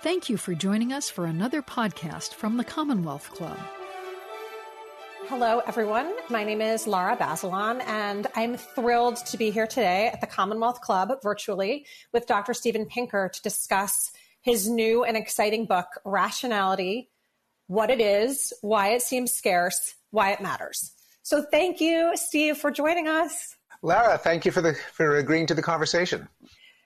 Thank you for joining us for another podcast from the Commonwealth Club. Hello, everyone. My name is Lara Bazelon, and I'm thrilled to be here today at the Commonwealth Club virtually with Dr. Steven Pinker to discuss his new and exciting book, Rationality: What It Is, Why It Seems Scarce, Why It Matters. So thank you, Steve, for joining us. Lara, thank you for agreeing to the conversation.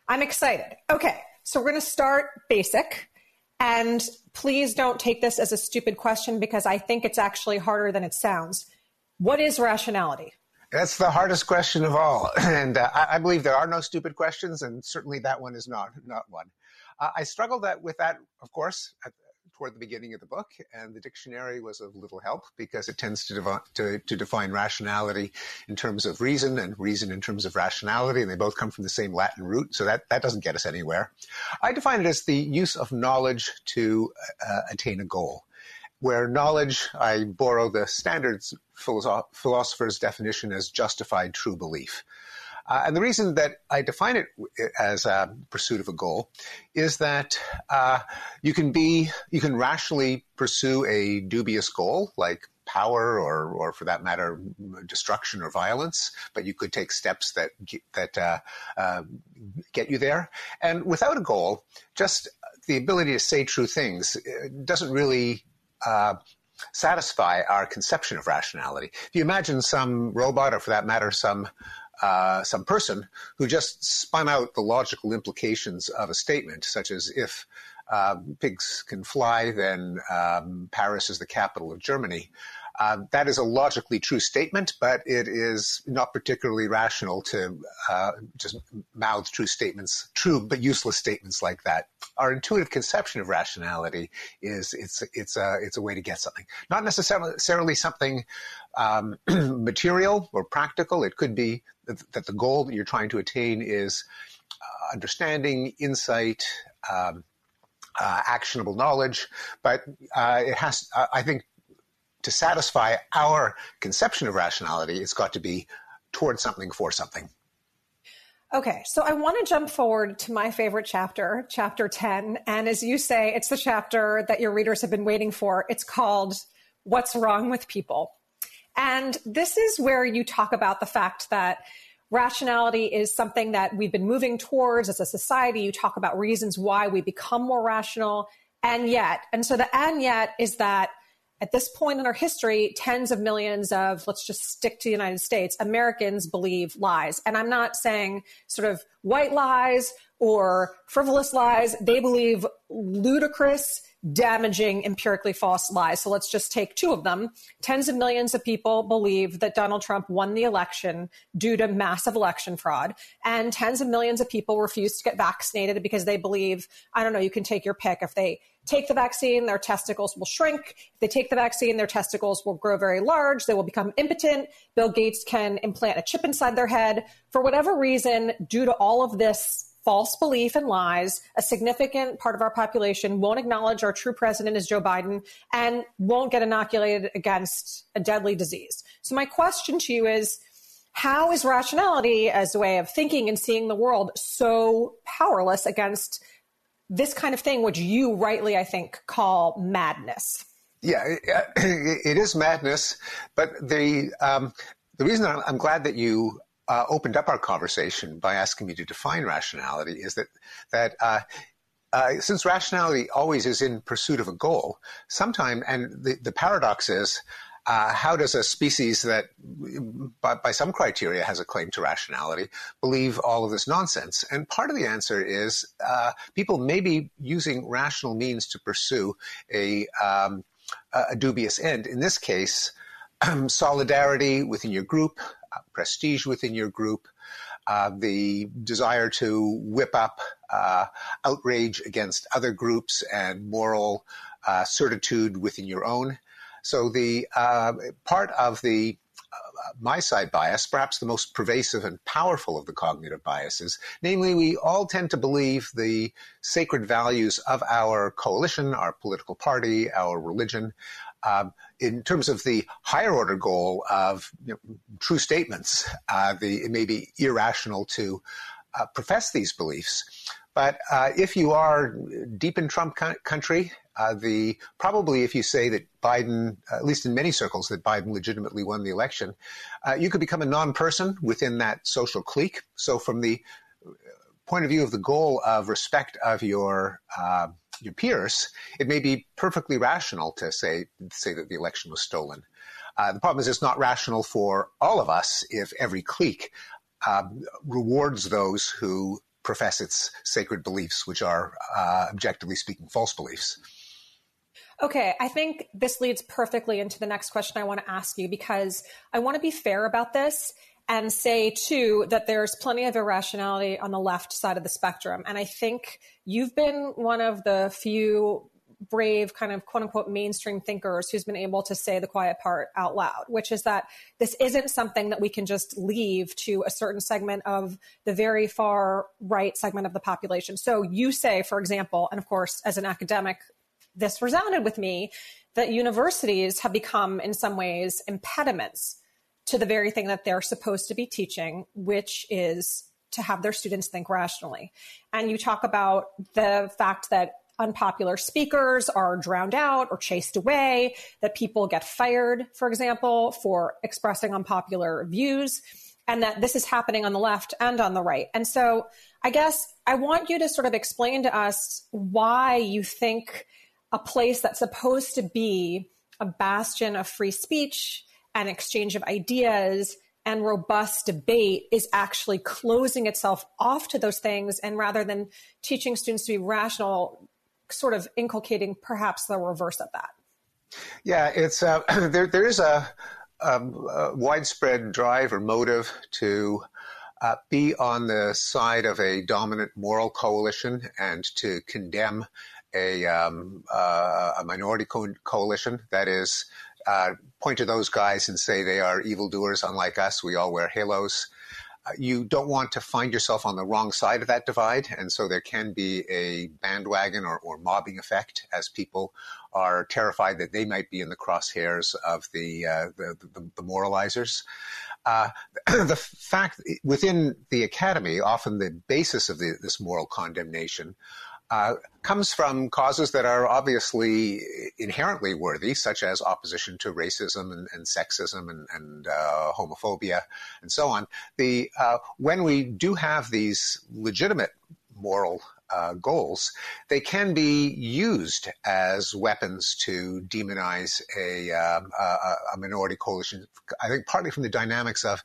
I'm excited. Okay. So we're going to start basic, and please don't take this as a stupid question because I think it's actually harder than it sounds. What is rationality? That's the hardest question of all, and I believe there are no stupid questions, and certainly that one is not one. I struggled with that, of course, toward the beginning of the book, and the dictionary was of little help because it tends to define rationality in terms of reason and reason in terms of rationality, and they both come from the same Latin root, so that doesn't get us anywhere. I define it as the use of knowledge to attain a goal, where knowledge, I borrow the standard philosopher's definition as justified true belief. And the reason that I define it as a pursuit of a goal is that you can rationally pursue a dubious goal like power or for that matter, destruction or violence, but you could take steps that get you there. And without a goal, just the ability to say true things doesn't really satisfy our conception of rationality. If you imagine some robot or for that matter, some person who just spun out the logical implications of a statement, such as if pigs can fly, then Paris is the capital of Germany. That is a logically true statement, but it is not particularly rational to just mouth true but useless statements like that. Our intuitive conception of rationality is it's a way to get something, not necessarily something material or practical. It could be that the goal that you're trying to attain is understanding, insight, actionable knowledge, but it has, I think, to satisfy our conception of rationality, it's got to be toward something for something. Okay, so I want to jump forward to my favorite chapter, chapter 10. And as you say, it's the chapter that your readers have been waiting for. It's called What's Wrong with People? And this is where you talk about the fact that rationality is something that we've been moving towards as a society. You talk about reasons why we become more rational. And yet, and so the and yet is that at this point in our history, tens of millions of, let's just stick to the United States, Americans believe lies. And I'm not saying sort of white lies or frivolous lies. They believe ludicrous, damaging, empirically false lies. So let's just take two of them. Tens of millions of people believe that Donald Trump won the election due to massive election fraud. And tens of millions of people refuse to get vaccinated because they believe, I don't know, you can take your pick. If they take the vaccine, their testicles will shrink. If they take the vaccine, their testicles will grow very large. They will become impotent. Bill Gates can implant a chip inside their head. For whatever reason, due to all of this false belief and lies, a significant part of our population won't acknowledge our true president is Joe Biden and won't get inoculated against a deadly disease. So my question to you is, how is rationality as a way of thinking and seeing the world so powerless against this kind of thing, which you rightly, I think, call madness? Yeah, it is madness. But the reason I'm glad that you opened up our conversation by asking me to define rationality is that since rationality always is in pursuit of a goal, sometime, and the paradox is, how does a species that, by some criteria, has a claim to rationality, believe all of this nonsense? And part of the answer is people may be using rational means to pursue a dubious end. In this case, solidarity within your group, prestige within your group, the desire to whip up outrage against other groups, and moral certitude within your own. So the part of the my side bias, perhaps the most pervasive and powerful of the cognitive biases, namely we all tend to believe the sacred values of our coalition, our political party, our religion, in terms of the higher order goal of true statements. It may be irrational to profess these beliefs. But if you are deep in Trump country, probably if you say that Biden, at least in many circles, that Biden legitimately won the election, you could become a non-person within that social clique. So from the point of view of the goal of respect of your peers, it may be perfectly rational to say that the election was stolen. The problem is it's not rational for all of us if every clique rewards those who profess its sacred beliefs, which are, objectively speaking, false beliefs. Okay, I think this leads perfectly into the next question I want to ask you, because I want to be fair about this and say, too, that there's plenty of irrationality on the left side of the spectrum. And I think you've been one of the few brave kind of quote unquote mainstream thinkers who's been able to say the quiet part out loud, which is that this isn't something that we can just leave to a certain segment of the very far right segment of the population. So you say, for example, and of course, as an academic, this resounded with me, that universities have become in some ways impediments to the very thing that they're supposed to be teaching, which is to have their students think rationally. And you talk about the fact that unpopular speakers are drowned out or chased away, that people get fired, for example, for expressing unpopular views, and that this is happening on the left and on the right. And so I guess I want you to sort of explain to us why you think a place that's supposed to be a bastion of free speech and exchange of ideas and robust debate is actually closing itself off to those things, and rather than teaching students to be rational, sort of inculcating perhaps the reverse of that. Yeah, it's there is a widespread drive or motive to be on the side of a dominant moral coalition and to condemn a minority coalition. That is, point to those guys and say they are evildoers, unlike us. We all wear halos. You don't want to find yourself on the wrong side of that divide, and so there can be a bandwagon or mobbing effect as people are terrified that they might be in the crosshairs of the moralizers. The fact within the academy, often the basis of this moral condemnation comes from causes that are obviously inherently worthy, such as opposition to racism and sexism and homophobia and so on. When we do have these legitimate moral goals, they can be used as weapons to demonize a minority coalition, I think partly from the dynamics of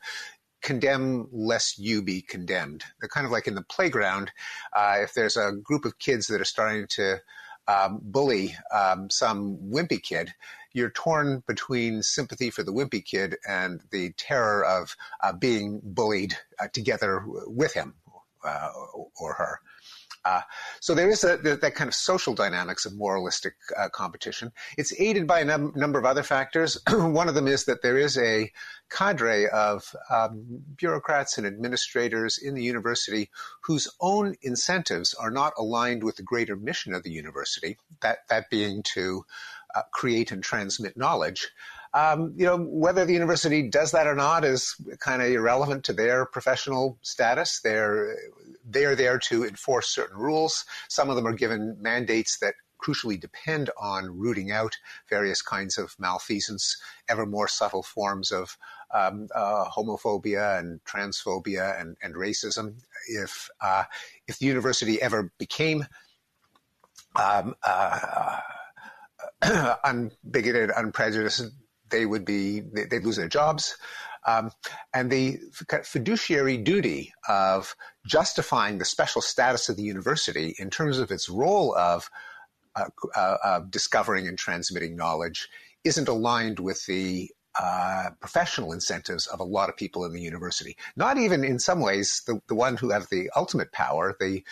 condemn lest you be condemned. They're kind of like in the playground. If there's a group of kids that are starting to bully some wimpy kid, you're torn between sympathy for the wimpy kid and the terror of being bullied together with him or her. So there is that kind of social dynamics of moralistic competition. It's aided by a number of other factors. One of them is that there is a cadre of bureaucrats and administrators in the university whose own incentives are not aligned with the greater mission of the university, that being to create and transmit knowledge. Whether the university does that or not is kind of irrelevant to their professional status. They are there to enforce certain rules. Some of them are given mandates that crucially depend on rooting out various kinds of malfeasance, ever more subtle forms of homophobia and transphobia and racism. If the university ever became unbigoted, unprejudiced, they'd lose their jobs. And the fiduciary duty of justifying the special status of the university in terms of its role of discovering and transmitting knowledge isn't aligned with the professional incentives of a lot of people in the university. Not even in some ways the one who have the ultimate power, the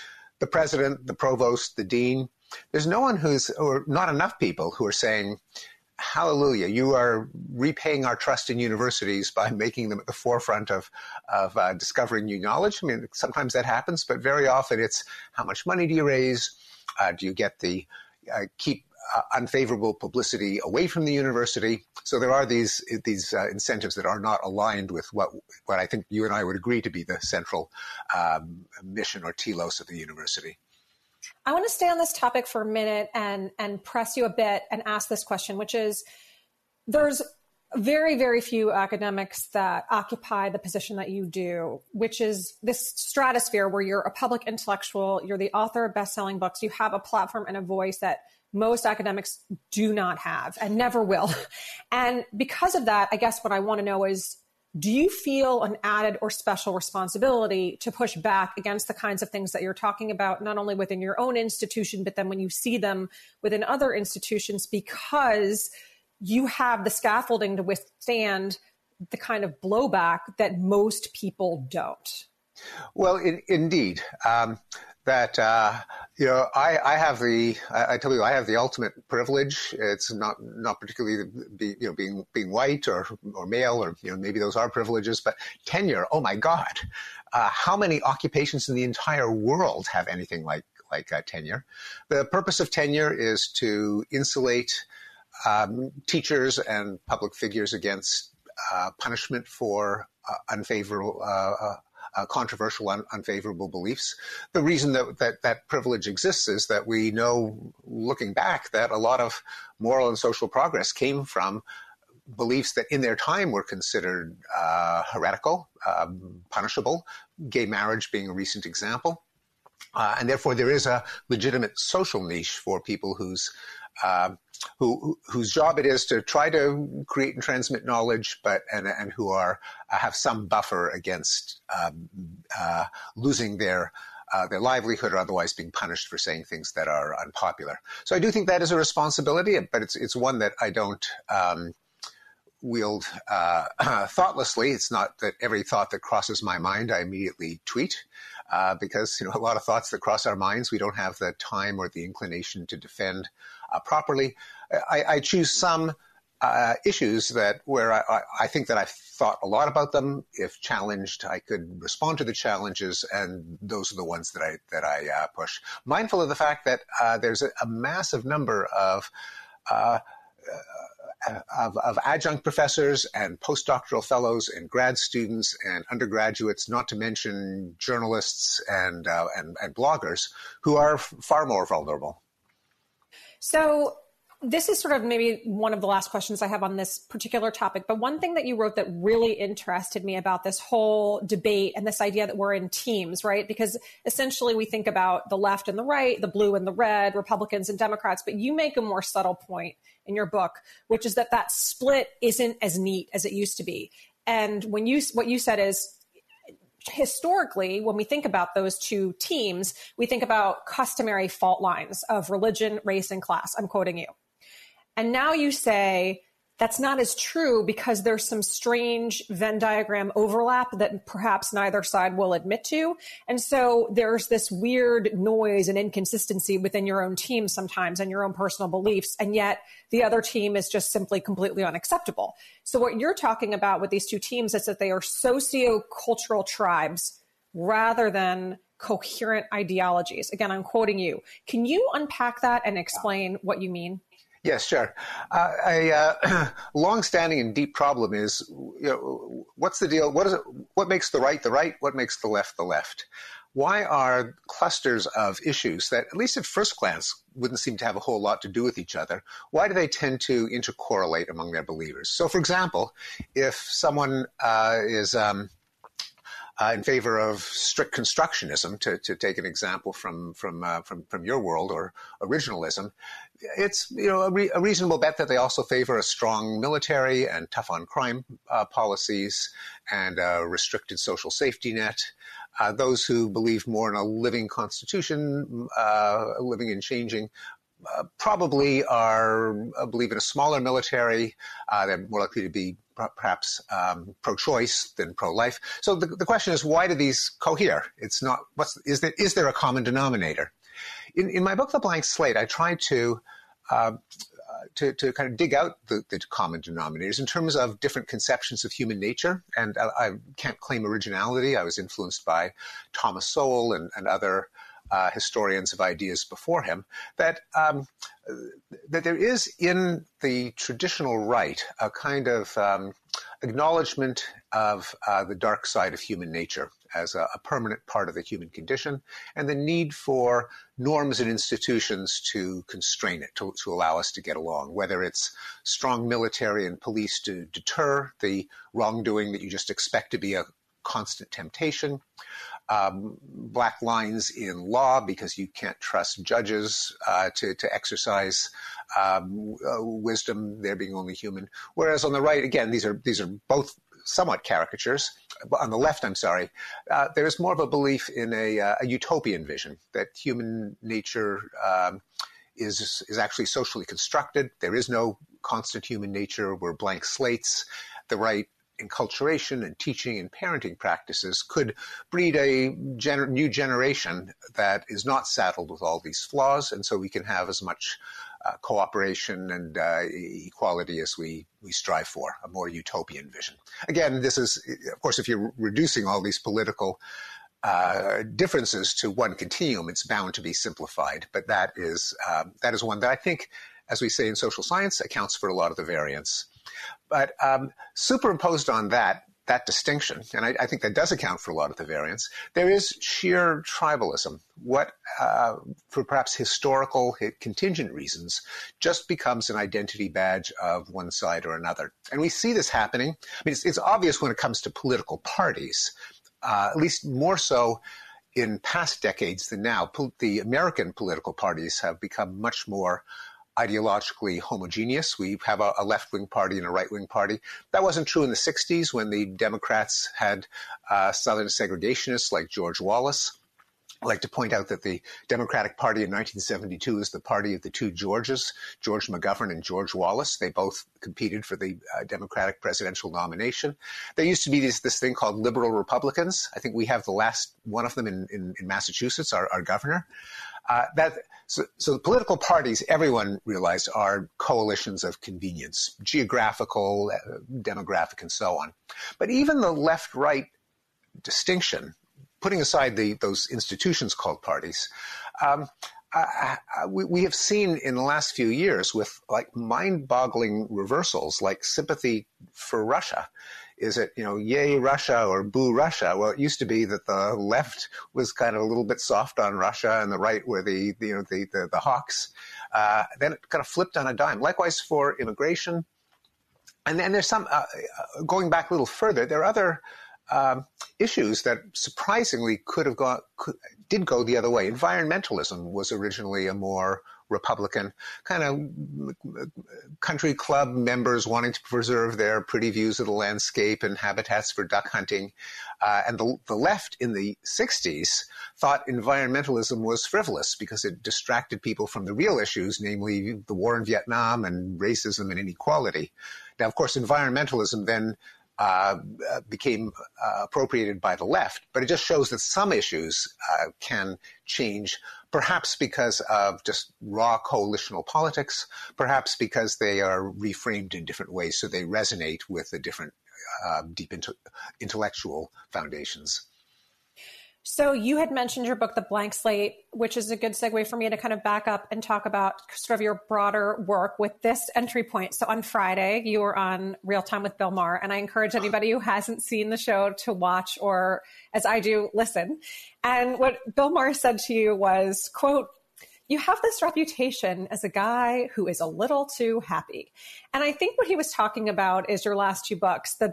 president, the provost, the dean. There's no one or not enough people who are saying, hallelujah, you are repaying our trust in universities by making them at the forefront of discovering new knowledge. I mean, sometimes that happens, but very often it's how much money do you raise? Do you get the keep unfavorable publicity away from the university? So there are these incentives that are not aligned with what I think you and I would agree to be the central mission or telos of the university. I want to stay on this topic for a minute and press you a bit and ask this question, which is there's very, very few academics that occupy the position that you do, which is this stratosphere where you're a public intellectual, you're the author of best-selling books, you have a platform and a voice that most academics do not have and never will. And because of that, I guess what I want to know is, do you feel an added or special responsibility to push back against the kinds of things that you're talking about, not only within your own institution, but then when you see them within other institutions, because you have the scaffolding to withstand the kind of blowback that most people don't? Well, indeed. I have the ultimate privilege. It's not particularly being white or male, or maybe those are privileges, but tenure. Oh my God, how many occupations in the entire world have anything like tenure? The purpose of tenure is to insulate teachers and public figures against punishment for unfavorable. Controversial, unfavorable beliefs. The reason that privilege exists is that we know, looking back, that a lot of moral and social progress came from beliefs that in their time were considered heretical, punishable, gay marriage being a recent example. And therefore, there is a legitimate social niche for people whose job it is to try to create and transmit knowledge, and who have some buffer against losing their livelihood or otherwise being punished for saying things that are unpopular. So I do think that is a responsibility, but it's one that I don't wield thoughtlessly. It's not that every thought that crosses my mind I immediately tweet, because a lot of thoughts that cross our minds we don't have the time or the inclination to defend properly. I choose some issues where I think that I've thought a lot about them. If challenged, I could respond to the challenges, and those are the ones that I push. Mindful of the fact that there's a massive number of adjunct professors and postdoctoral fellows and grad students and undergraduates, not to mention journalists and bloggers, who are far more vulnerable. So this is sort of maybe one of the last questions I have on this particular topic. But one thing that you wrote that really interested me about this whole debate and this idea that we're in teams, right? Because essentially we think about the left and the right, the blue and the red, Republicans and Democrats. But you make a more subtle point in your book, which is that split isn't as neat as it used to be. And what you said is, historically, when we think about those two teams, we think about customary fault lines of religion, race, and class. I'm quoting you. And now you say that's not as true because there's some strange Venn diagram overlap that perhaps neither side will admit to. And so there's this weird noise and inconsistency within your own team sometimes and your own personal beliefs. And yet the other team is just simply completely unacceptable. So what you're talking about with these two teams is that they are sociocultural tribes rather than coherent ideologies. Again, I'm quoting you. Can you unpack that and explain what you mean? Yes, sure. A long-standing and deep problem is, what's the deal? What makes the right the right? What makes the left the left? Why are clusters of issues that, at least at first glance, wouldn't seem to have a whole lot to do with each other, why do they tend to intercorrelate among their believers? So, for example, if someone is in favor of strict constructionism, to take an example from your world, or originalism, it's a reasonable bet that they also favor a strong military and tough on crime policies and a restricted social safety net. Those who believe more in a living constitution, living and changing, probably believe in a smaller military. They're more likely to be perhaps pro-choice than pro-life. So the question is, why do these cohere? It's not, is there a common denominator? In my book, The Blank Slate, I try to kind of dig out the common denominators in terms of different conceptions of human nature. And I can't claim originality. I was influenced by Thomas Sowell and other historians of ideas before him, that there is in the traditional right a kind of acknowledgement of the dark side of human nature. as a permanent part of the human condition, and the need for norms and institutions to constrain it, to allow us to get along, whether it's strong military and police to deter the wrongdoing that you just expect to be a constant temptation, black lines in law because you can't trust judges to exercise wisdom, they're being only human. Whereas on the right, again, these are both somewhat caricatures. But on the left, there is more of a belief in a utopian vision that human nature is actually socially constructed. There is no constant human nature. We're blank slates. The right enculturation and teaching and parenting practices could breed a new generation that is not saddled with all these flaws, and so we can have as much cooperation and equality as we strive for, a more utopian vision. Again, this is, of course, if you're reducing all these political differences to one continuum, it's bound to be simplified, but that is one that I think, as we say in social science, accounts for a lot of the variance. But superimposed on that distinction, and I think that does account for a lot of the variance, there is sheer tribalism. What, for perhaps historical contingent reasons, just becomes an identity badge of one side or another. And we see this happening. I mean, it's obvious when it comes to political parties, at least more so in past decades than now. The American political parties have become much more ideologically homogeneous. We have a left-wing party and a right-wing party. That wasn't true in the 60s when the Democrats had Southern segregationists like George Wallace. I like to point out that the Democratic Party in 1972 is the party of the two Georges, George McGovern and George Wallace. They both competed for the Democratic presidential nomination. There used to be this thing called liberal Republicans. I think we have the last one of them in Massachusetts, our governor. So the political parties, everyone realized, are coalitions of convenience, geographical, demographic, and so on. But even the left-right distinction, putting aside those institutions called parties, we have seen in the last few years with like mind-boggling reversals, like sympathy for Russia. Is it, yay Russia or boo Russia? Well, it used to be that the left was kind of a little bit soft on Russia and the right were the hawks. Then it kind of flipped on a dime. Likewise for immigration. And then there's some, going back a little further, there are other issues that surprisingly did go the other way. Environmentalism was originally a more Republican kind of country club members wanting to preserve their pretty views of the landscape and habitats for duck hunting. And the left in the 60s thought environmentalism was frivolous because it distracted people from the real issues, namely the war in Vietnam and racism and inequality. Now, of course, environmentalism then became appropriated by the left, but it just shows that some issues can change, perhaps because of just raw coalitional politics, perhaps because they are reframed in different ways so they resonate with the different deep intellectual foundations. So you had mentioned your book, The Blank Slate, which is a good segue for me to kind of back up and talk about sort of your broader work with this entry point. So on Friday, you were on Real Time with Bill Maher, and I encourage anybody who hasn't seen the show to watch or, as I do, listen. And what Bill Maher said to you was, quote, "You have this reputation as a guy who is a little too happy." And I think what he was talking about is your last two books, The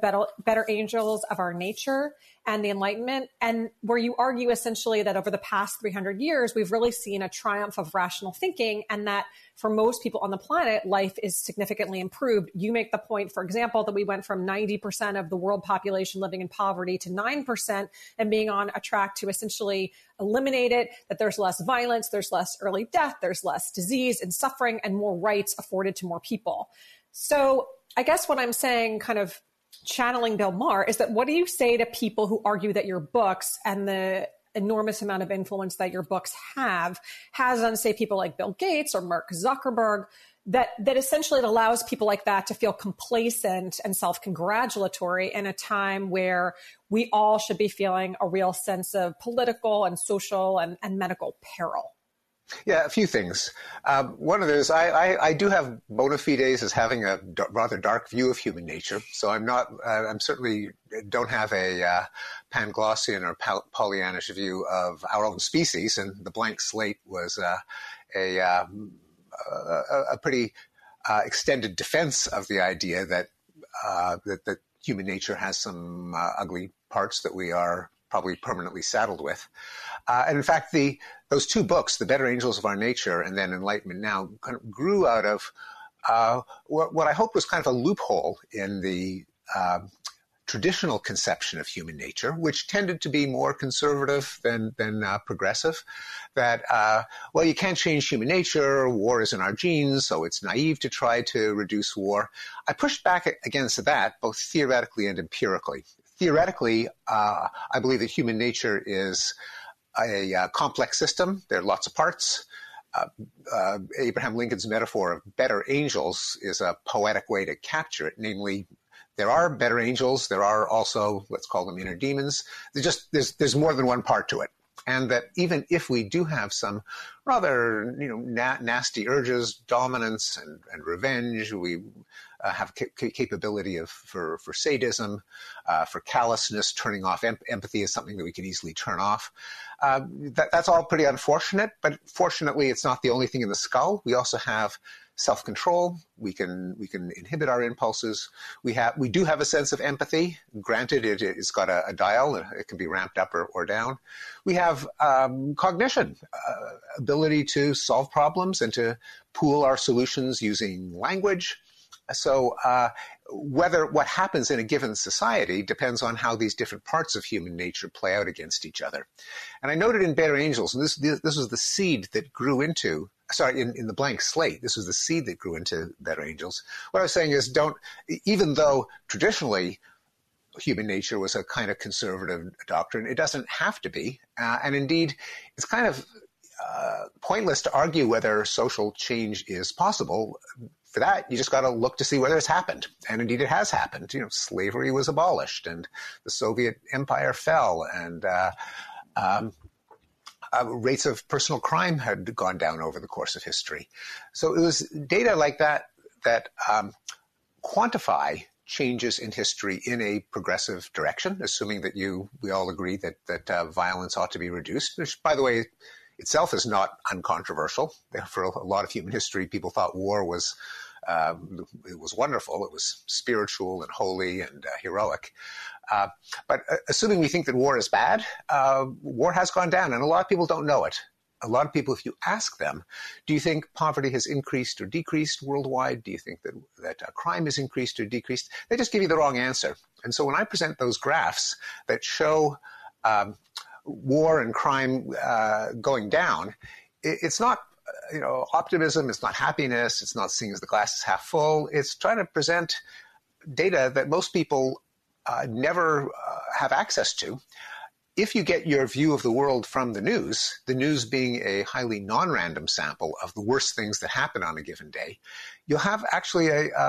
Better Angels of Our Nature and The Enlightenment, and where you argue essentially that over the past 300 years, we've really seen a triumph of rational thinking and that for most people on the planet, life is significantly improved. You make the point, for example, that we went from 90% of the world population living in poverty to 9% and being on a track to essentially eliminate it, that there's less violence, there's less early death, there's less disease and suffering and more rights afforded to more people. So I guess what I'm saying, kind of channeling Bill Maher, is that what do you say to people who argue that your books and the enormous amount of influence that your books have has on, say, people like Bill Gates or Mark Zuckerberg, that essentially it allows people like that to feel complacent and self-congratulatory in a time where we all should be feeling a real sense of political and social and medical peril? Yeah, a few things. One of those, I do have bona fides as having a rather dark view of human nature. So I'm not, I'm certainly don't have a Panglossian or Pollyannish view of our own species. And The Blank Slate was a pretty extended defense of the idea that that human nature has some ugly parts that we are probably permanently saddled with. And in fact, those two books, The Better Angels of Our Nature and then Enlightenment Now, kind of grew out of what I hope was kind of a loophole in the traditional conception of human nature, which tended to be more conservative than progressive, that, well, you can't change human nature, war is in our genes, so it's naive to try to reduce war. I pushed back against that, both theoretically and empirically. Theoretically, I believe that human nature is a complex system. There are lots of parts. Abraham Lincoln's metaphor of better angels is a poetic way to capture it, namely, there are better angels. There are also, let's call them inner demons. There's more than one part to it. And that even if we do have some rather nasty urges, dominance and revenge, we have capability for sadism, for callousness, turning off empathy is something that we can easily turn off. That's all pretty unfortunate, but fortunately it's not the only thing in the skull. We also have self-control. We can inhibit our impulses. We do have a sense of empathy. Granted, it's got a dial. It can be ramped up or down. We have cognition, ability to solve problems and to pool our solutions using language. So whether what happens in a given society depends on how these different parts of human nature play out against each other. And I noted in Better Angels, and this was the seed that grew into, sorry, in The Blank Slate, this was the seed that grew into Better Angels. What I was saying is even though traditionally human nature was a kind of conservative doctrine, it doesn't have to be. And indeed, it's kind of pointless to argue whether social change is possible. For that, you just got to look to see whether it's happened. And indeed, it has happened. Slavery was abolished and the Soviet Empire fell and rates of personal crime had gone down over the course of history. So it was data like that that quantify changes in history in a progressive direction, assuming that we all agree that violence ought to be reduced, which, by the way, itself is not uncontroversial. For a lot of human history, people thought war was it was wonderful. It was spiritual and holy and heroic. But assuming we think that war is bad, war has gone down, and a lot of people don't know it. A lot of people, if you ask them, do you think poverty has increased or decreased worldwide? Do you think that crime has increased or decreased? They just give you the wrong answer. And so when I present those graphs that show war and crime going down, it's not optimism, it's not happiness, it's not seeing as the glass is half full. It's trying to present data that most people never have access to. If you get your view of the world from the news being a highly non-random sample of the worst things that happen on a given day, you'll have actually a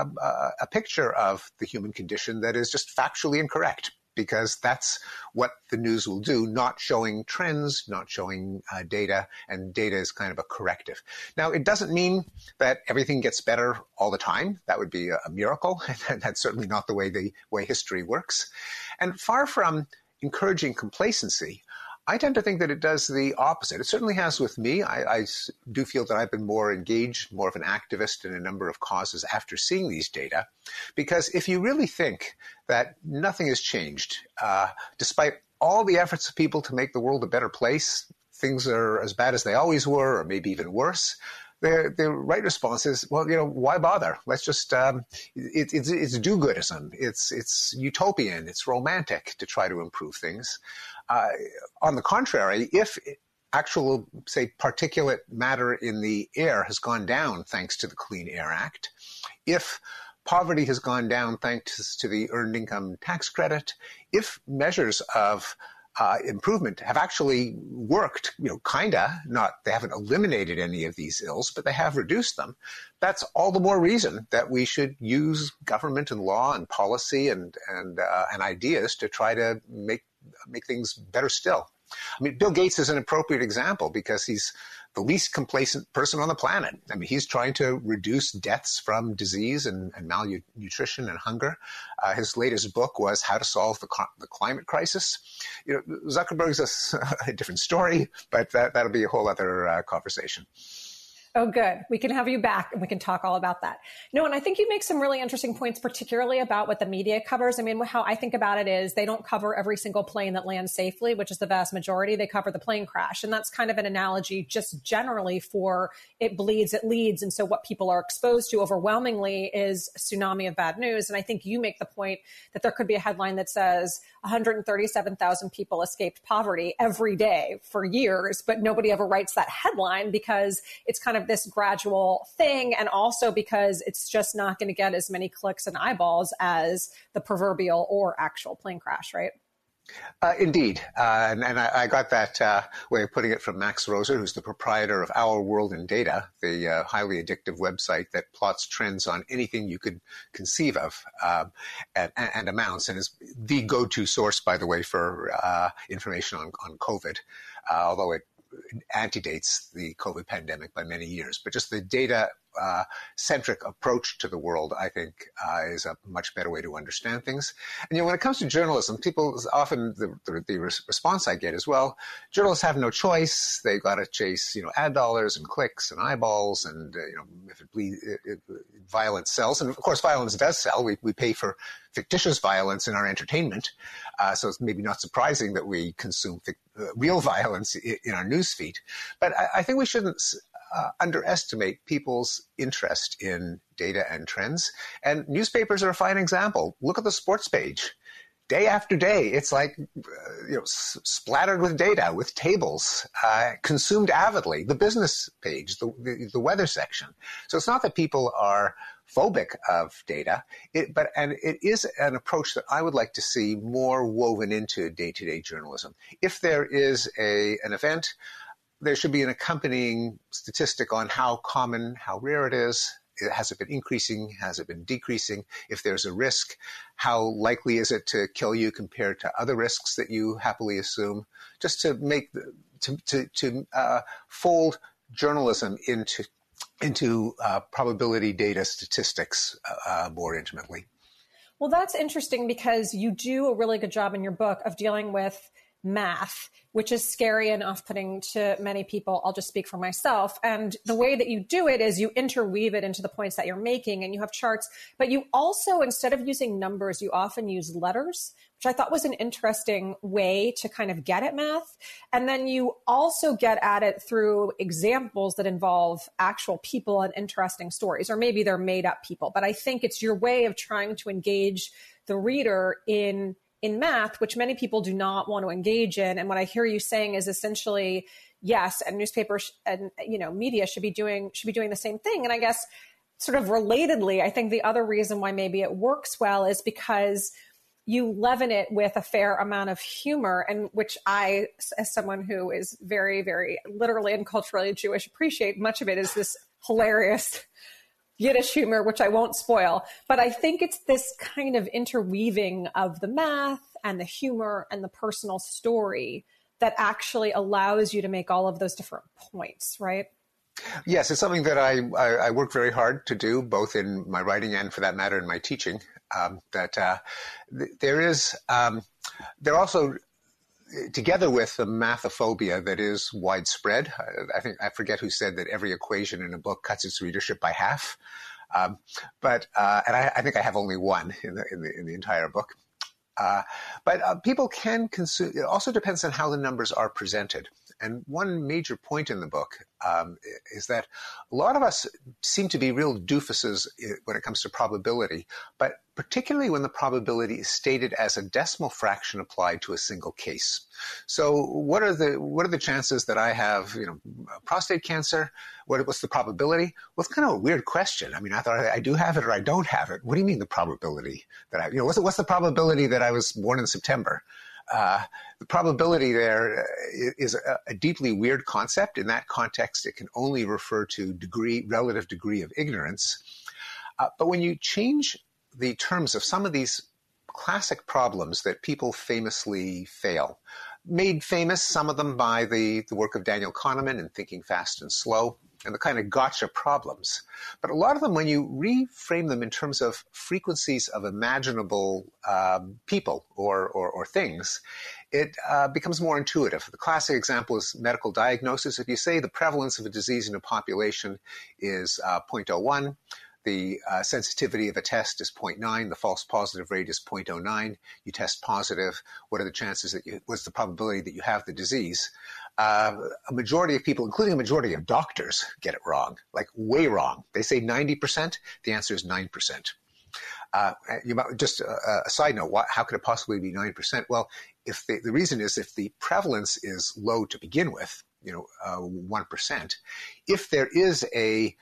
picture of the human condition that is just factually incorrect, because that's what the news will do, not showing trends, not showing data, and data is kind of a corrective. Now, it doesn't mean that everything gets better all the time. That would be a miracle, and that's certainly not the way history works. And far from encouraging complacency, I tend to think that it does the opposite. It certainly has with me. I do feel that I've been more engaged, more of an activist in a number of causes after seeing these data, because if you really think that nothing has changed, despite all the efforts of people to make the world a better place, things are as bad as they always were, or maybe even worse, the right response is, well, why bother? Let's just, it's do-goodism. It's utopian. It's romantic to try to improve things. On the contrary, if actual, say, particulate matter in the air has gone down thanks to the Clean Air Act, if poverty has gone down thanks to the Earned Income Tax Credit, if measures of improvement have actually worked, they haven't eliminated any of these ills, but they have reduced them. That's all the more reason that we should use government and law and policy and ideas to try to make things better still. I mean, Bill Gates is an appropriate example because he's the least complacent person on the planet. I mean, he's trying to reduce deaths from disease and malnutrition and hunger. His latest book was How to Solve the Climate Crisis. You know, Zuckerberg's a different story, but that'll be a whole other conversation. Oh, good. We can have you back and we can talk all about that. No, and I think you make some really interesting points, particularly about what the media covers. I mean, how I think about it is they don't cover every single plane that lands safely, which is the vast majority. They cover the plane crash. And that's kind of an analogy just generally for it bleeds, it leads. And so what people are exposed to overwhelmingly is a tsunami of bad news. And I think you make the point that there could be a headline that says 137,000 people escaped poverty every day for years, but nobody ever writes that headline because it's kind of this gradual thing, and also because it's just not going to get as many clicks and eyeballs as the proverbial or actual plane crash, right? Indeed. And I got that way of putting it from Max Roser, who's the proprietor of Our World in Data, the highly addictive website that plots trends on anything you could conceive of and amounts, and is the go-to source, by the way, for information on COVID, although it antedates the COVID pandemic by many years. But just the data-centric approach to the world, I think, is a much better way to understand things. And, you know, when it comes to journalism, people often, the response I get is, well, journalists have no choice. They've got to chase, you know, ad dollars and clicks and eyeballs and, you know, if it bleeds, violence sells. And, of course, violence does sell. We pay for fictitious violence in our entertainment. So it's maybe not surprising that we consume real violence in our newsfeed. But I think we shouldn't underestimate people's interest in data and trends. And newspapers are a fine example. Look at the sports page. Day after day, it's like splattered with data, with tables, consumed avidly. The business page, the weather section. So it's not that people are phobic of data, but it is an approach that I would like to see more woven into day-to-day journalism. If there is an event, there should be an accompanying statistic on how common, how rare it is. Has it been increasing? Has it been decreasing? If there's a risk, how likely is it to kill you compared to other risks that you happily assume? Just to make fold journalism into probability data statistics more intimately. Well, that's interesting because you do a really good job in your book of dealing with math, which is scary and off-putting to many people. I'll just speak for myself. And the way that you do it is you interweave it into the points that you're making, and you have charts, but you also, instead of using numbers, you often use letters, which I thought was an interesting way to kind of get at math. And then you also get at it through examples that involve actual people and interesting stories, or maybe they're made up people. But I think it's your way of trying to engage the reader in math, which many people do not want to engage in. And what I hear you saying is essentially, yes, and newspapers and, you know, media should be doing the same thing. And I guess sort of relatedly, I think the other reason why maybe it works well is because you leaven it with a fair amount of humor, and which I, as someone who is very, very literally and culturally Jewish, appreciate. Much of it is this hilarious Yiddish humor, which I won't spoil, but I think it's this kind of interweaving of the math and the humor and the personal story that actually allows you to make all of those different points, right? Yes, it's something that I work very hard to do, both in my writing and, for that matter, in my teaching. There also, together with the mathophobia that is widespread, I think, I forget who said that every equation in a book cuts its readership by half. And I think I have only one in the entire book. But people can consume. It also depends on how the numbers are presented. And one major point in the book is that a lot of us seem to be real doofuses when it comes to probability, but particularly when the probability is stated as a decimal fraction applied to a single case. So what are the chances that I have, you know, prostate cancer? What's the probability? Well, it's kind of a weird question. I mean, I thought I do have it or I don't have it. What do you mean the probability that I, you know, what's the probability that I was born in September? The probability there is a deeply weird concept. In that context, it can only refer to relative degree of ignorance. But when you change the terms of some of these classic problems that people famously fail, made famous, some of them by the work of Daniel Kahneman in Thinking Fast and Slow, and the kind of gotcha problems. But a lot of them, when you reframe them in terms of frequencies of imaginable people or things, it becomes more intuitive. The classic example is medical diagnosis. If you say the prevalence of a disease in a population is 0.01, the sensitivity of a test is 0.9, the false positive rate is 0.09, you test positive, what are the chances that what's the probability that you have the disease? A majority of people, including a majority of doctors, get it wrong, like way wrong. They say 90%, the answer is 9%. Just a side note, how could it possibly be 9%? Well, if the reason is if the prevalence is low to begin with, 1%, if there is a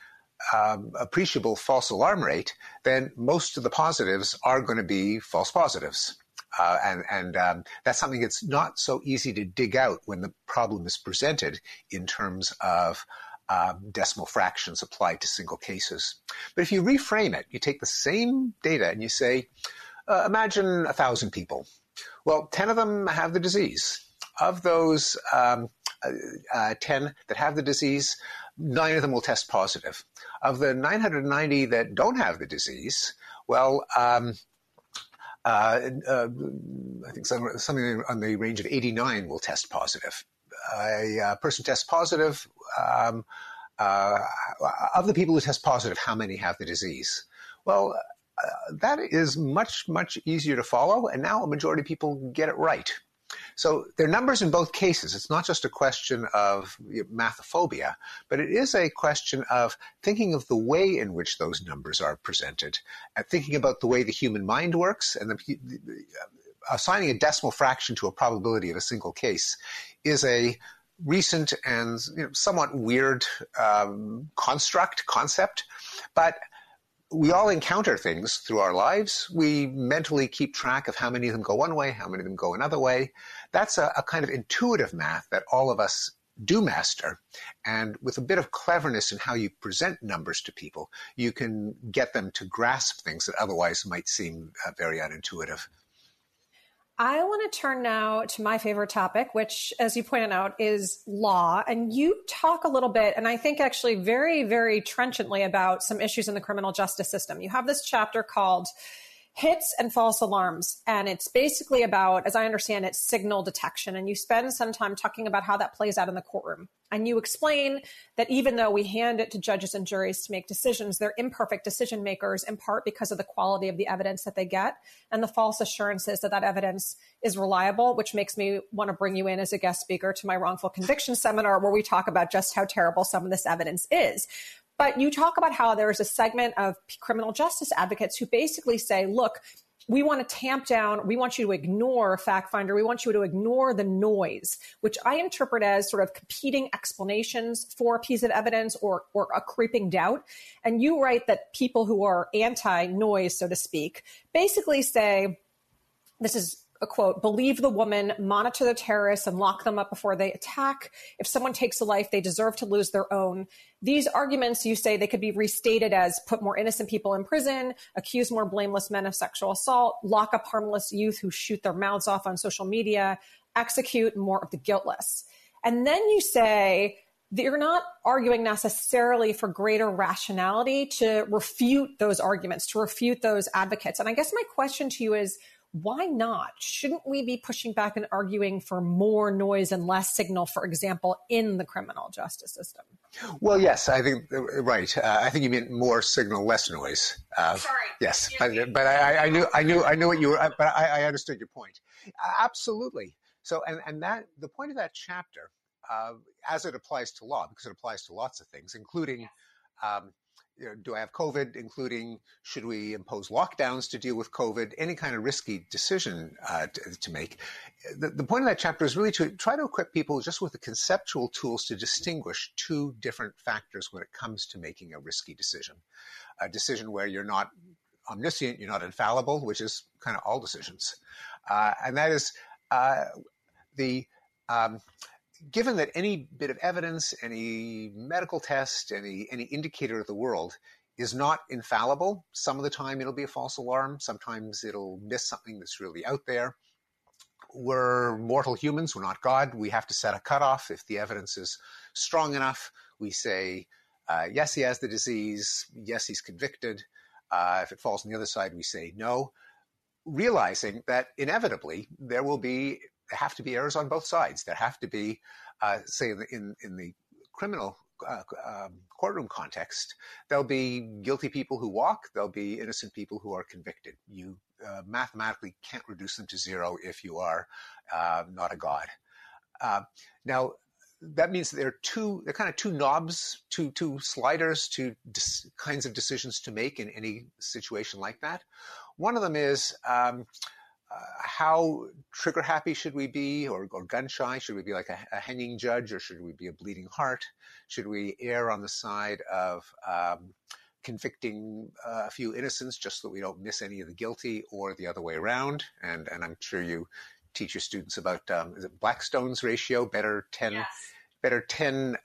appreciable false alarm rate, then most of the positives are going to be false positives. And that's something that's not so easy to dig out when the problem is presented in terms of decimal fractions applied to single cases. But if you reframe it, you take the same data and you say, imagine 1,000 people. Well, 10 of them have the disease. Of those 10 that have the disease, 9 of them will test positive. Of the 990 that don't have the disease, well, I think something on the range of 89 will test positive. A person tests positive. Of the people who test positive, how many have the disease? Well, that is much, much easier to follow, and now a majority of people get it right. So there are numbers in both cases. It's not just a question of mathophobia, but it is a question of thinking of the way in which those numbers are presented, and thinking about the way the human mind works, and assigning a decimal fraction to a probability of a single case is a recent and somewhat weird concept, but we all encounter things through our lives. We mentally keep track of how many of them go one way, how many of them go another way. That's a kind of intuitive math that all of us do master. And with a bit of cleverness in how you present numbers to people, you can get them to grasp things that otherwise might seem very unintuitive. I want to turn now to my favorite topic, which, as you pointed out, is law. And you talk a little bit, and I think actually very, very trenchantly, about some issues in the criminal justice system. You have this chapter called Hits and False Alarms. And it's basically about, as I understand it, signal detection. And you spend some time talking about how that plays out in the courtroom. And you explain that even though we hand it to judges and juries to make decisions, they're imperfect decision makers, in part because of the quality of the evidence that they get and the false assurances that that evidence is reliable, which makes me want to bring you in as a guest speaker to my wrongful conviction seminar, where we talk about just how terrible some of this evidence is. But you talk about how there is a segment of criminal justice advocates who basically say, look, we want to tamp down, we want you to ignore fact finder, we want you to ignore the noise, which I interpret as sort of competing explanations for a piece of evidence or a creeping doubt. And you write that people who are anti-noise, so to speak, basically say, this is a quote, believe the woman, monitor the terrorists, and lock them up before they attack. If someone takes a life, they deserve to lose their own. These arguments, you say, they could be restated as put more innocent people in prison, accuse more blameless men of sexual assault, lock up harmless youth who shoot their mouths off on social media, execute more of the guiltless. And then you say that you're not arguing necessarily for greater rationality to refute those arguments, to refute those advocates. And I guess my question to you is, why not? Shouldn't we be pushing back and arguing for more noise and less signal, for example, in the criminal justice system? Well, yes, I think, right. I think you mean more signal, less noise. Sorry. Yes, but I knew what you were, but I understood your point. Absolutely. So, and that, the point of that chapter, as it applies to law, because it applies to lots of things, including, do I have COVID, including should we impose lockdowns to deal with COVID, any kind of risky decision to make. The point of that chapter is really to try to equip people just with the conceptual tools to distinguish two different factors when it comes to making a risky decision, a decision where you're not omniscient, you're not infallible, which is kind of all decisions. And that is given that any bit of evidence, any medical test, any indicator of the world is not infallible, some of the time it'll be a false alarm, sometimes it'll miss something that's really out there. We're mortal humans. We're not God. We have to set a cutoff. If the evidence is strong enough, we say, yes, he has the disease. Yes, he's convicted. If it falls on the other side, we say no, realizing that inevitably there will be, have to be errors on both sides. There have to be, say, in the criminal courtroom context, there'll be guilty people who walk, there'll be innocent people who are convicted. You mathematically can't reduce them to zero if you are not a god. Now, that means there are kind of two knobs, two sliders, two kinds of decisions to make in any situation like that. One of them is how trigger happy should we be, or gun shy? Should we be like a hanging judge, or should we be a bleeding heart? Should we err on the side of convicting a few innocents just so that we don't miss any of the guilty, or the other way around? And I'm sure you teach your students about is it Blackstone's ratio? Better 10, yes. Better 10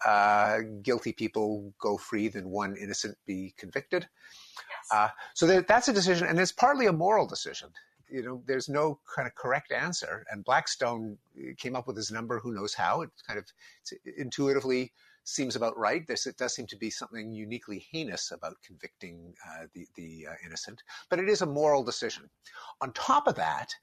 guilty people go free than one innocent be convicted. Yes. So that's a decision, and it's partly a moral decision. You know, there's no kind of correct answer, and Blackstone came up with his number. Who knows how? It kind of intuitively seems about right. It does seem to be something uniquely heinous about convicting the innocent, but it is a moral decision. On top of that,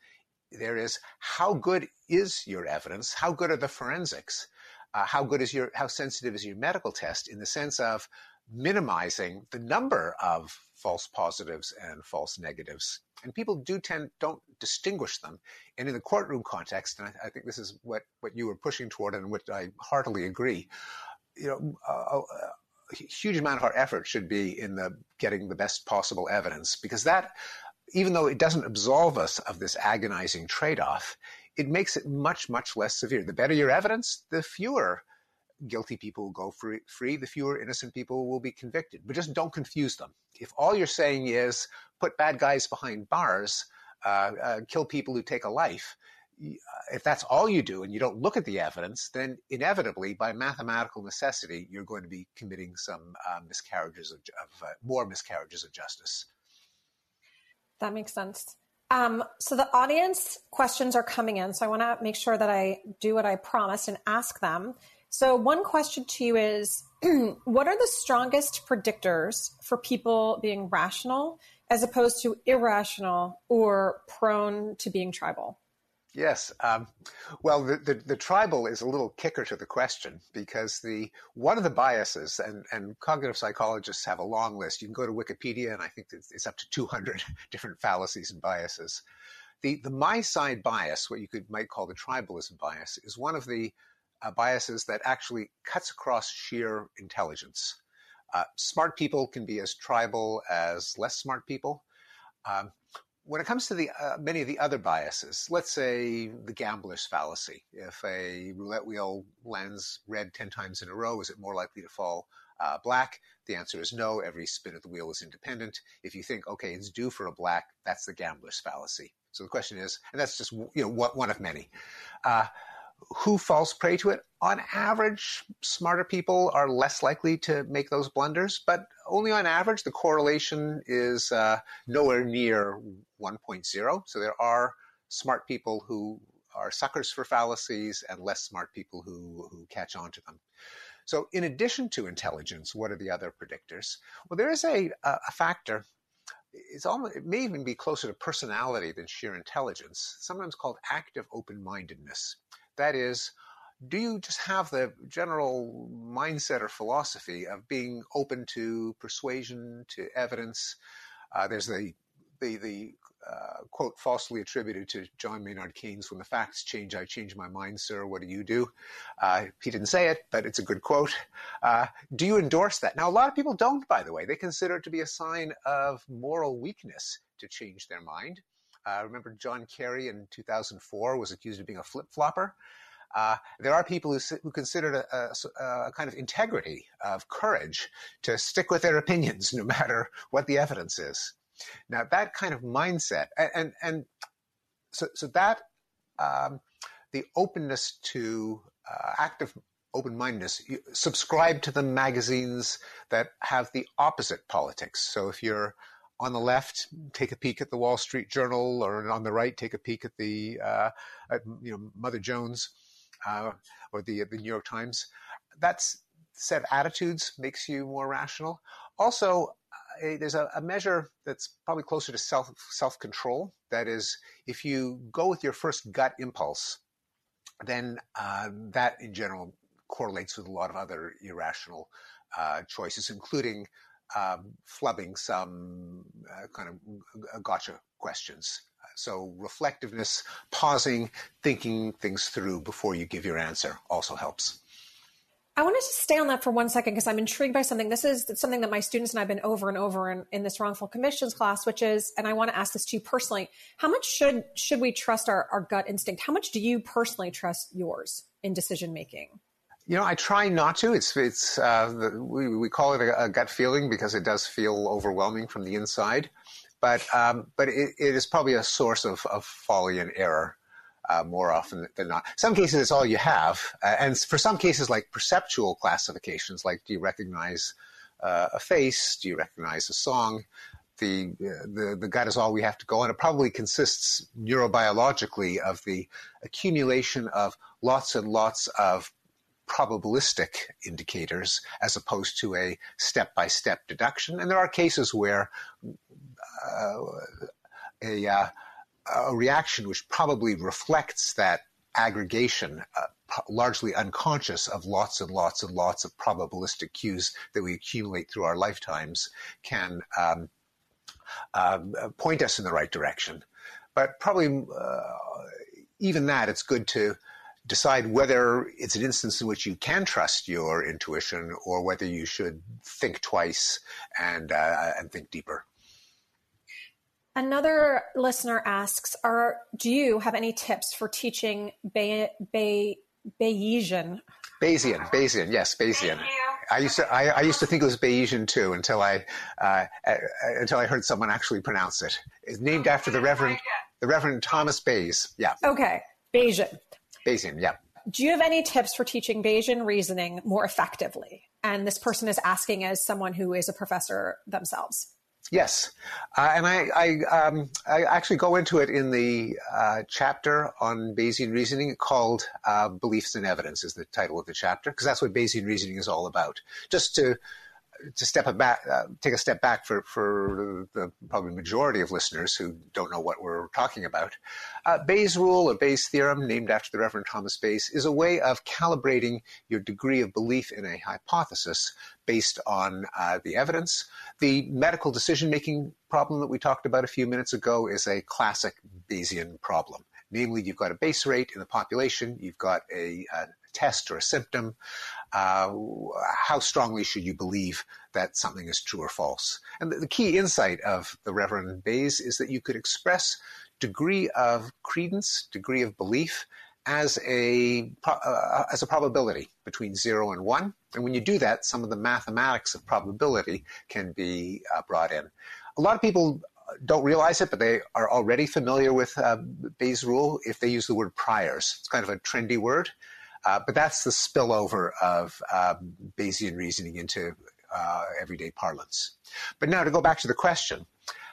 there is how good is your evidence? How good are the forensics? How sensitive is your medical test, in the sense of minimizing the number of false positives and false negatives? And people don't distinguish them. And in the courtroom context, and I think this is what you were pushing toward, and what I heartily agree, you know, a huge amount of our effort should be in the getting the best possible evidence, because that, even though it doesn't absolve us of this agonizing trade-off, it makes it much, much less severe. The better your evidence, the fewer guilty people will go free, the fewer innocent people will be convicted. But just don't confuse them. If all you're saying is put bad guys behind bars, kill people who take a life, if that's all you do and you don't look at the evidence, then inevitably, by mathematical necessity, you're going to be committing some more miscarriages of justice. That makes sense. So the audience questions are coming in. So I want to make sure that I do what I promised and ask them. So one question to you is, what are the strongest predictors for people being rational as opposed to irrational or prone to being tribal? Yes. Well, the tribal is a little kicker to the question, because one of the biases, and cognitive psychologists have a long list. You can go to Wikipedia, and I think it's up to 200 different fallacies and biases. The my side bias, what you might call the tribalism bias, is one of the biases that actually cuts across sheer intelligence. Smart people can be as tribal as less smart people. When it comes to many of the other biases, let's say the gambler's fallacy. If a roulette wheel lands red 10 times in a row, is it more likely to fall black? The answer is no. Every spin of the wheel is independent. If you think, okay, it's due for a black, that's the gambler's fallacy. So the question is, and that's just one of many. Who falls prey to it? On average, smarter people are less likely to make those blunders, but only on average. The correlation is nowhere near 1.0. So there are smart people who are suckers for fallacies, and less smart people who catch on to them. So in addition to intelligence, what are the other predictors? Well, there is a factor. It may even be closer to personality than sheer intelligence, sometimes called active open-mindedness. That is, do you just have the general mindset or philosophy of being open to persuasion, to evidence? There's the quote falsely attributed to John Maynard Keynes, "When the facts change, I change my mind, sir. What do you do?" He didn't say it, but it's a good quote. Do you endorse that? Now, a lot of people don't, by the way. They consider it to be a sign of moral weakness to change their mind. Remember, John Kerry in 2004 was accused of being a flip-flopper. There are people who considered a kind of integrity, of courage, to stick with their opinions no matter what the evidence is. Now, that kind of mindset, and so that the openness to active open-mindedness, you subscribe to the magazines that have the opposite politics. So if you're on the left, take a peek at the Wall Street Journal, or on the right, take a peek at the Mother Jones or the New York Times. That set of attitudes makes you more rational. Also, there's a measure that's probably closer to self-control. That is, if you go with your first gut impulse, then that in general correlates with a lot of other irrational choices, including flubbing some kind of gotcha questions. So reflectiveness, pausing, thinking things through before you give your answer also helps. I wanted to stay on that for one second because I'm intrigued by something. This is something that my students and I've been over and over in this wrongful commissions class, which is, and I want to ask this to you personally, how much should we trust our gut instinct? How much do you personally trust yours in decision-making? You know, I try not to. We call it a gut feeling because it does feel overwhelming from the inside, but it is probably a source of folly and error. More often than not. Some cases, it's all you have. And for some cases, like perceptual classifications, like do you recognize a face? Do you recognize a song? The gut is all we have to go on. It probably consists neurobiologically of the accumulation of lots and lots of probabilistic indicators as opposed to a step-by-step deduction. And there are cases where a reaction which probably reflects that aggregation, largely unconscious, of lots and lots and lots of probabilistic cues that we accumulate through our lifetimes can point us in the right direction. But probably even that, it's good to decide whether it's an instance in which you can trust your intuition or whether you should think twice and think deeper. Another listener asks, do you have any tips for teaching Bayesian? Bayesian, yes, Bayesian. I used to think it was Bayesian too until I heard someone actually pronounce it. It's named after the Reverend Thomas Bayes. Yeah. Okay, Bayesian. Bayesian, yeah. Do you have any tips for teaching Bayesian reasoning more effectively? And this person is asking as someone who is a professor themselves. Yes, and I actually go into it in the chapter on Bayesian reasoning called Beliefs and Evidence is the title of the chapter, because that's what Bayesian reasoning is all about. Just to take a step back for the probably majority of listeners who don't know what we're talking about, Bayes' rule or Bayes' theorem, named after the Reverend Thomas Bayes, is a way of calibrating your degree of belief in a hypothesis based on the evidence. The medical decision-making problem that we talked about a few minutes ago is a classic Bayesian problem. Namely, you've got a base rate in the population, you've got a test or a symptom. How strongly should you believe that something is true or false? And the key insight of the Reverend Bayes is that you could express degree of credence, degree of belief, as a probability between 0 and 1. And when you do that, some of the mathematics of probability can be brought in. A lot of people don't realize it, but they are already familiar with Bayes' rule if they use the word priors. It's kind of a trendy word. But that's the spillover of Bayesian reasoning into everyday parlance. But now to go back to the question,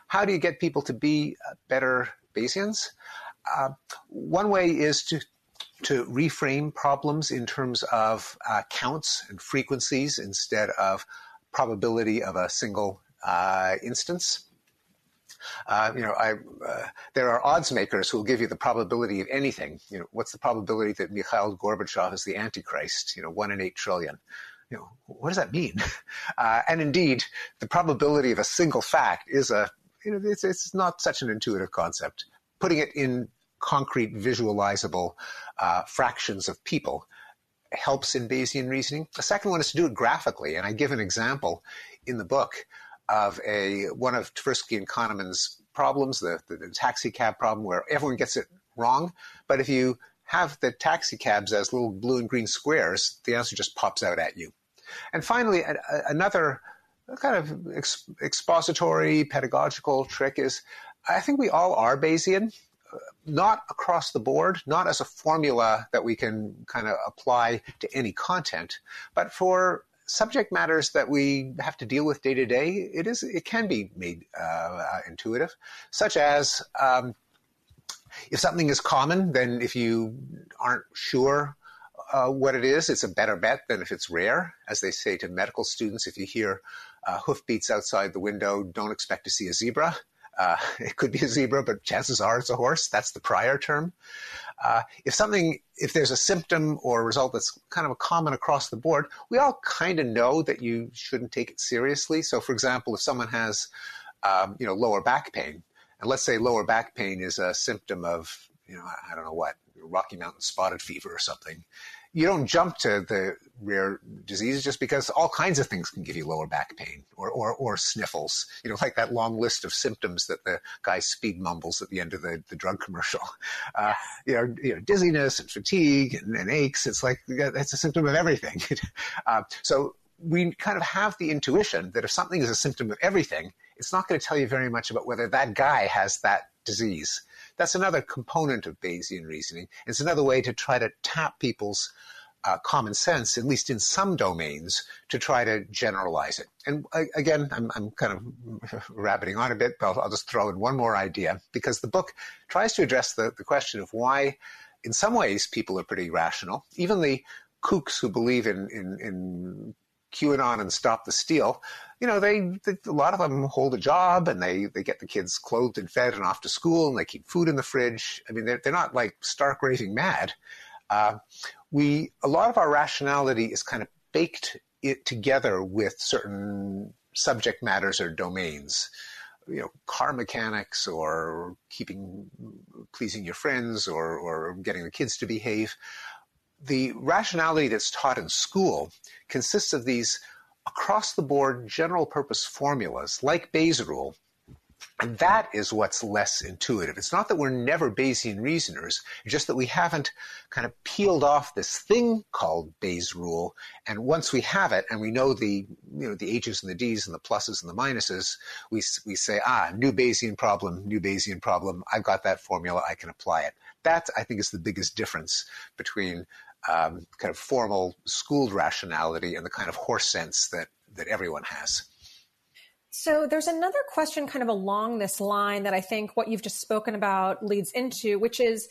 how do you get people to be better Bayesians? One way is to reframe problems in terms of counts and frequencies instead of probability of a single instance. There are odds makers who will give you the probability of anything. You know, what's the probability that Mikhail Gorbachev is the Antichrist? You know, 1 in 8 trillion. You know, what does that mean? And indeed, the probability of a single fact is it's not such an intuitive concept. Putting it in concrete, visualizable fractions of people helps in Bayesian reasoning. The second one is to do it graphically, and I give an example in the book of one of Tversky and Kahneman's problems, the taxi cab problem, where everyone gets it wrong. But if you have the taxi cabs as little blue and green squares, the answer just pops out at you. And finally, another kind of expository, pedagogical trick is, I think we all are Bayesian, not across the board, not as a formula that we can kind of apply to any content, but for subject matters that we have to deal with day to day, it can be made intuitive, such as if something is common, then if you aren't sure what it is, it's a better bet than if it's rare. As they say to medical students, if you hear hoofbeats outside the window, don't expect to see a zebra. It could be a zebra, but chances are it's a horse. That's the prior term. If there's a symptom or a result that's kind of a common across the board, we all kind of know that you shouldn't take it seriously. So, for example, if someone has, lower back pain, and let's say lower back pain is a symptom of, I don't know what, Rocky Mountain spotted fever or something, you don't jump to the rare disease just because all kinds of things can give you lower back pain or sniffles, like that long list of symptoms that the guy speed mumbles at the end of the drug commercial. Dizziness and fatigue and aches. It's like, that's a symptom of everything. So we kind of have the intuition that if something is a symptom of everything, it's not going to tell you very much about whether that guy has that disease. That's another component of Bayesian reasoning. It's another way to try to tap people's common sense, at least in some domains, to try to generalize it. And again, I'm kind of rabbiting on a bit, but I'll just throw in one more idea, because the book tries to address the question of why, in some ways, people are pretty rational. Even the kooks who believe in QAnon and Stop the Steal, they a lot of them hold a job, and they get the kids clothed and fed and off to school, and they keep food in the fridge. I mean, they're not like stark raving mad. A lot of our rationality is kind of baked it together with certain subject matters or domains, car mechanics or pleasing your friends or getting the kids to behave. The rationality that's taught in school consists of these across-the-board general-purpose formulas, like Bayes' rule, and that is what's less intuitive. It's not that we're never Bayesian reasoners, it's just that we haven't kind of peeled off this thing called Bayes' rule, and once we have it, and we know the H's and the D's and the pluses and the minuses, we say, new Bayesian problem, I've got that formula, I can apply it. That, I think, is the biggest difference between kind of formal schooled rationality and the kind of horse sense that everyone has. So there's another question kind of along this line that I think what you've just spoken about leads into, which is,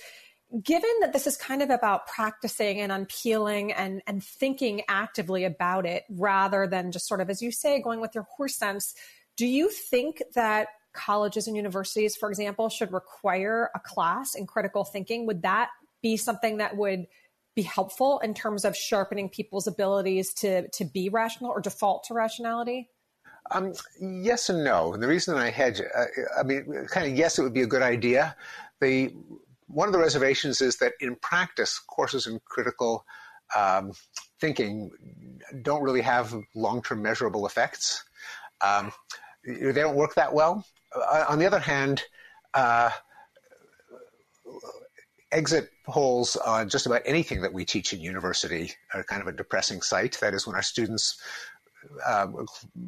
given that this is kind of about practicing and unpeeling and thinking actively about it, rather than just sort of, as you say, going with your horse sense, do you think that colleges and universities, for example, should require a class in critical thinking? Would that be something that would be helpful in terms of sharpening people's abilities to be rational or default to rationality? Yes and no. And the reason I hedge, yes, it would be a good idea. One of the reservations is that in practice, courses in critical thinking don't really have long-term measurable effects. They don't work that well. On the other hand, exit polls on just about anything that we teach in university are kind of a depressing sight. That is, when our students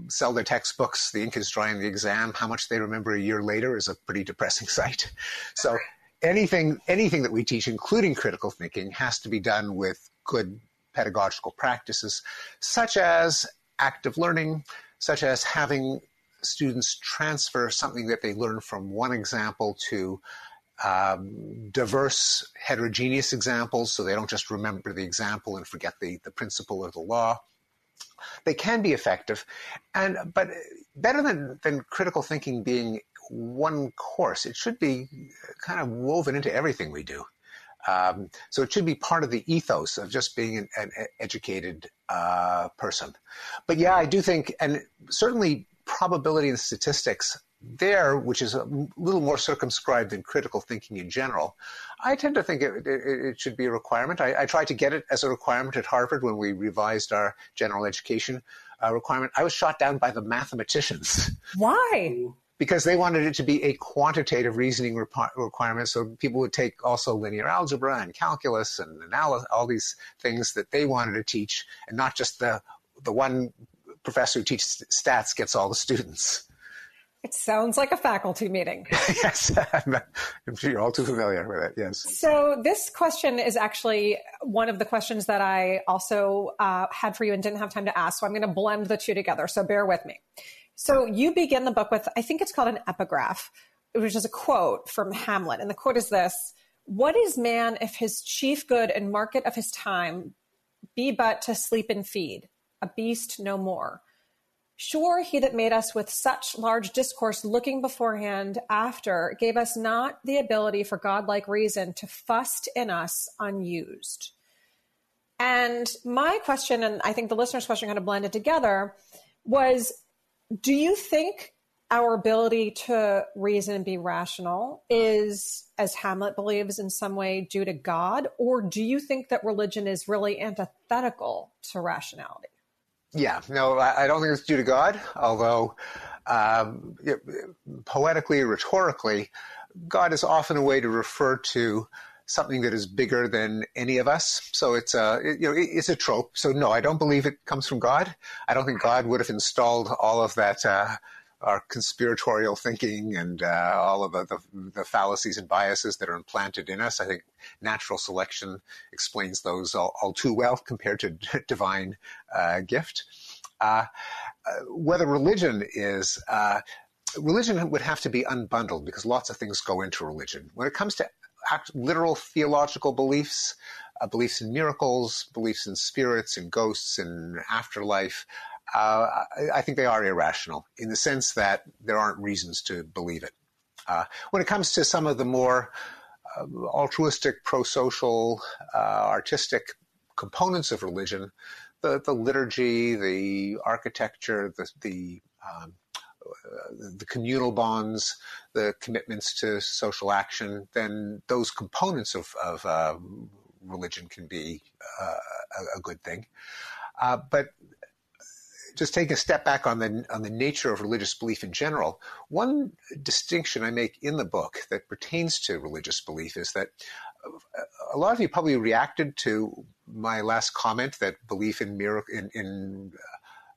sell their textbooks, the ink is dry on the exam, how much they remember a year later is a pretty depressing sight. So anything that we teach, including critical thinking, has to be done with good pedagogical practices, such as active learning, such as having students transfer something that they learn from one example to diverse, heterogeneous examples, so they don't just remember the example and forget the principle or the law. They can be effective, but better than critical thinking being one course, it should be kind of woven into everything we do. So it should be part of the ethos of just being an educated person. But yeah, I do think, and certainly probability and statistics there, which is a little more circumscribed than critical thinking in general, I tend to think it should be a requirement. I tried to get it as a requirement at Harvard when we revised our general education requirement. I was shot down by the mathematicians. Why? Because they wanted it to be a quantitative reasoning requirement, so people would take also linear algebra and calculus and analysis, all these things that they wanted to teach, and not just the one professor who teaches stats gets all the students. It sounds like a faculty meeting. Yes, I'm sure you're all too familiar with it, yes. So this question is actually one of the questions that I also had for you and didn't have time to ask, so I'm going to blend the two together, so bear with me. So you begin the book with, I think it's called an epigraph, which is a quote from Hamlet, and the quote is this: "What is man if his chief good and market of his time be but to sleep and feed, a beast no more? Sure, he that made us with such large discourse looking beforehand after gave us not the ability for godlike reason to fuss in us unused." And my question, and I think the listener's question kind of blended together, was, do you think our ability to reason and be rational is, as Hamlet believes, in some way due to God? Or do you think that religion is really antithetical to rationality? Yeah, no, I don't think it's due to God, although poetically, rhetorically, God is often a way to refer to something that is bigger than any of us. So it's a trope. So no, I don't believe it comes from God. I don't think God would have installed all of that our conspiratorial thinking and all of the fallacies and biases that are implanted in us. I think natural selection explains those all too well compared to divine gift. Whether religion is... Religion would have to be unbundled because lots of things go into religion. When it comes to literal theological beliefs, beliefs in miracles, beliefs in spirits and ghosts and afterlife, I think they are irrational in the sense that there aren't reasons to believe it. When it comes to some of the more altruistic, pro-social, artistic components of religion, the liturgy, the architecture, the communal bonds, the commitments to social action, then those components of religion can be a good thing. But just taking a step back on the nature of religious belief in general, one distinction I make in the book that pertains to religious belief is that a lot of you probably reacted to my last comment that belief in miracle, in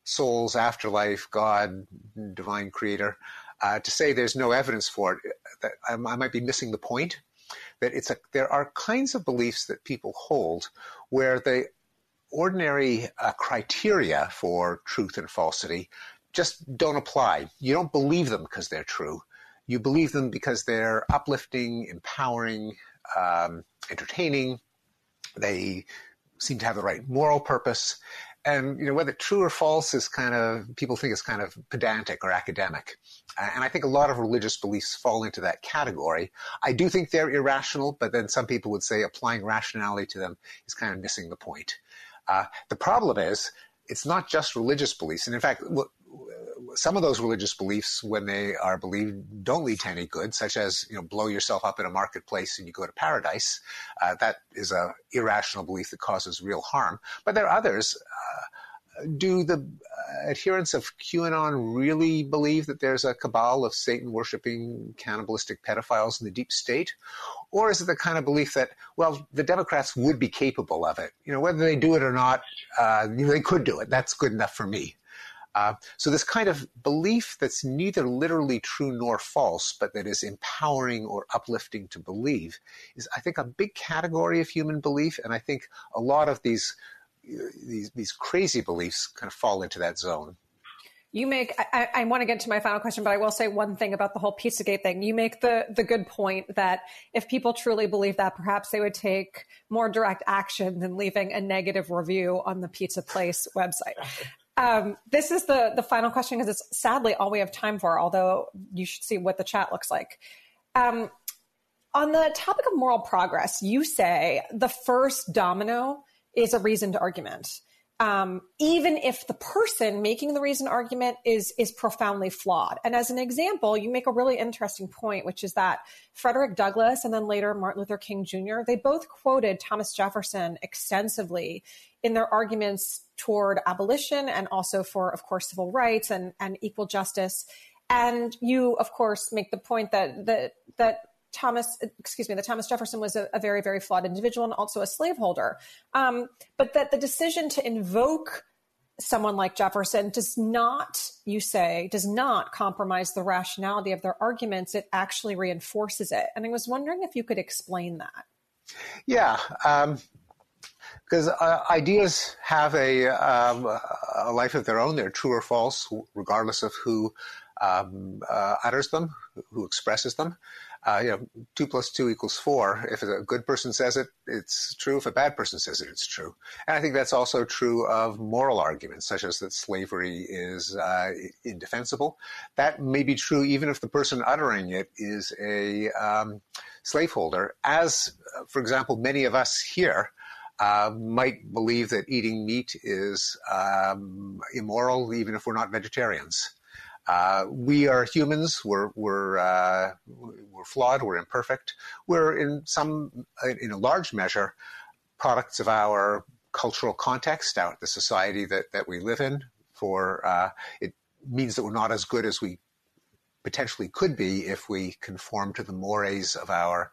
souls, afterlife, God, divine creator, to say there's no evidence for it. That I might be missing the point. That there are kinds of beliefs that people hold where they ordinary criteria for truth and falsity just don't apply. You don't believe them because they're true. You believe them because they're uplifting, empowering, entertaining. They seem to have the right moral purpose. And whether true or false is kind of, people think it's kind of pedantic or academic. And I think a lot of religious beliefs fall into that category. I do think they're irrational, but then some people would say applying rationality to them is kind of missing the point. The problem is, it's not just religious beliefs. And in fact, some of those religious beliefs, when they are believed, don't lead to any good, such as blow yourself up in a marketplace and you go to paradise. That is an irrational belief that causes real harm. But there are others. Do the adherents of QAnon really believe that there's a cabal of Satan-worshipping cannibalistic pedophiles in the deep state? Or is it the kind of belief that, well, the Democrats would be capable of it? Whether they do it or not, they could do it. That's good enough for me. So this kind of belief that's neither literally true nor false, but that is empowering or uplifting to believe is, I think, a big category of human belief. And I think a lot of these crazy beliefs kind of fall into that zone. You make, I want to get to my final question, but I will say one thing about the whole Pizzagate thing. You make the good point that if people truly believe that, perhaps they would take more direct action than leaving a negative review on the Pizza Place website. This is the final question because it's sadly all we have time for, although you should see what the chat looks like. On the topic of moral progress, you say the first domino is a reasoned argument. Even if the person making the reasoned argument is profoundly flawed. And as an example, you make a really interesting point, which is that Frederick Douglass and then later Martin Luther King Jr., they both quoted Thomas Jefferson extensively in their arguments toward abolition and also for, of course, civil rights and equal justice. And you, of course, make the point that Thomas Jefferson was a very, very flawed individual and also a slaveholder. But that the decision to invoke someone like Jefferson does not, you say, does not compromise the rationality of their arguments. It actually reinforces it. And I was wondering if you could explain that. Yeah, because ideas have a life of their own. They're true or false, regardless of who utters them, who expresses them. 2 + 2 = 4. If a good person says it, it's true. If a bad person says it, it's true. And I think that's also true of moral arguments, such as that slavery is indefensible. That may be true even if the person uttering it is a slaveholder. As, for example, many of us here might believe that eating meat is immoral, even if we're not vegetarians. We are humans. We're flawed. We're imperfect. We're in a large measure, products of our cultural context, out the society that we live in. It means that we're not as good as we potentially could be if we conform to the mores of our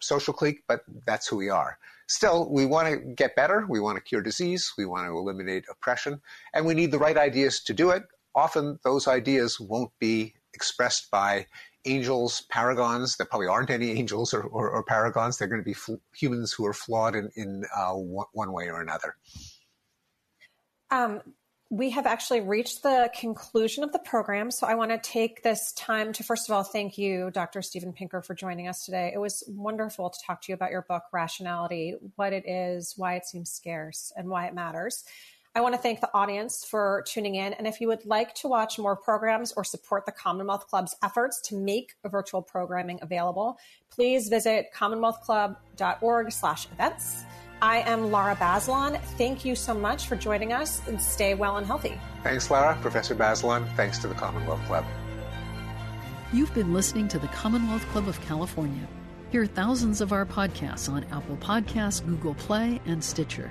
social clique. But that's who we are. Still, we want to get better. We want to cure disease. We want to eliminate oppression, and we need the right ideas to do it. Often those ideas won't be expressed by angels, paragons. There probably aren't any angels or paragons. They're going to be humans who are flawed in one way or another. We have actually reached the conclusion of the program. So I want to take this time to, first of all, thank you, Dr. Steven Pinker, for joining us today. It was wonderful to talk to you about your book, Rationality: What It Is, Why It Seems Scarce, and Why It Matters. I want to thank the audience for tuning in. And if you would like to watch more programs or support the Commonwealth Club's efforts to make virtual programming available, please visit commonwealthclub.org/events. I am Lara Bazelon. Thank you so much for joining us, and stay well and healthy. Thanks, Lara. Professor Bazelon, thanks to the Commonwealth Club. You've been listening to the Commonwealth Club of California. Hear thousands of our podcasts on Apple Podcasts, Google Play, and Stitcher.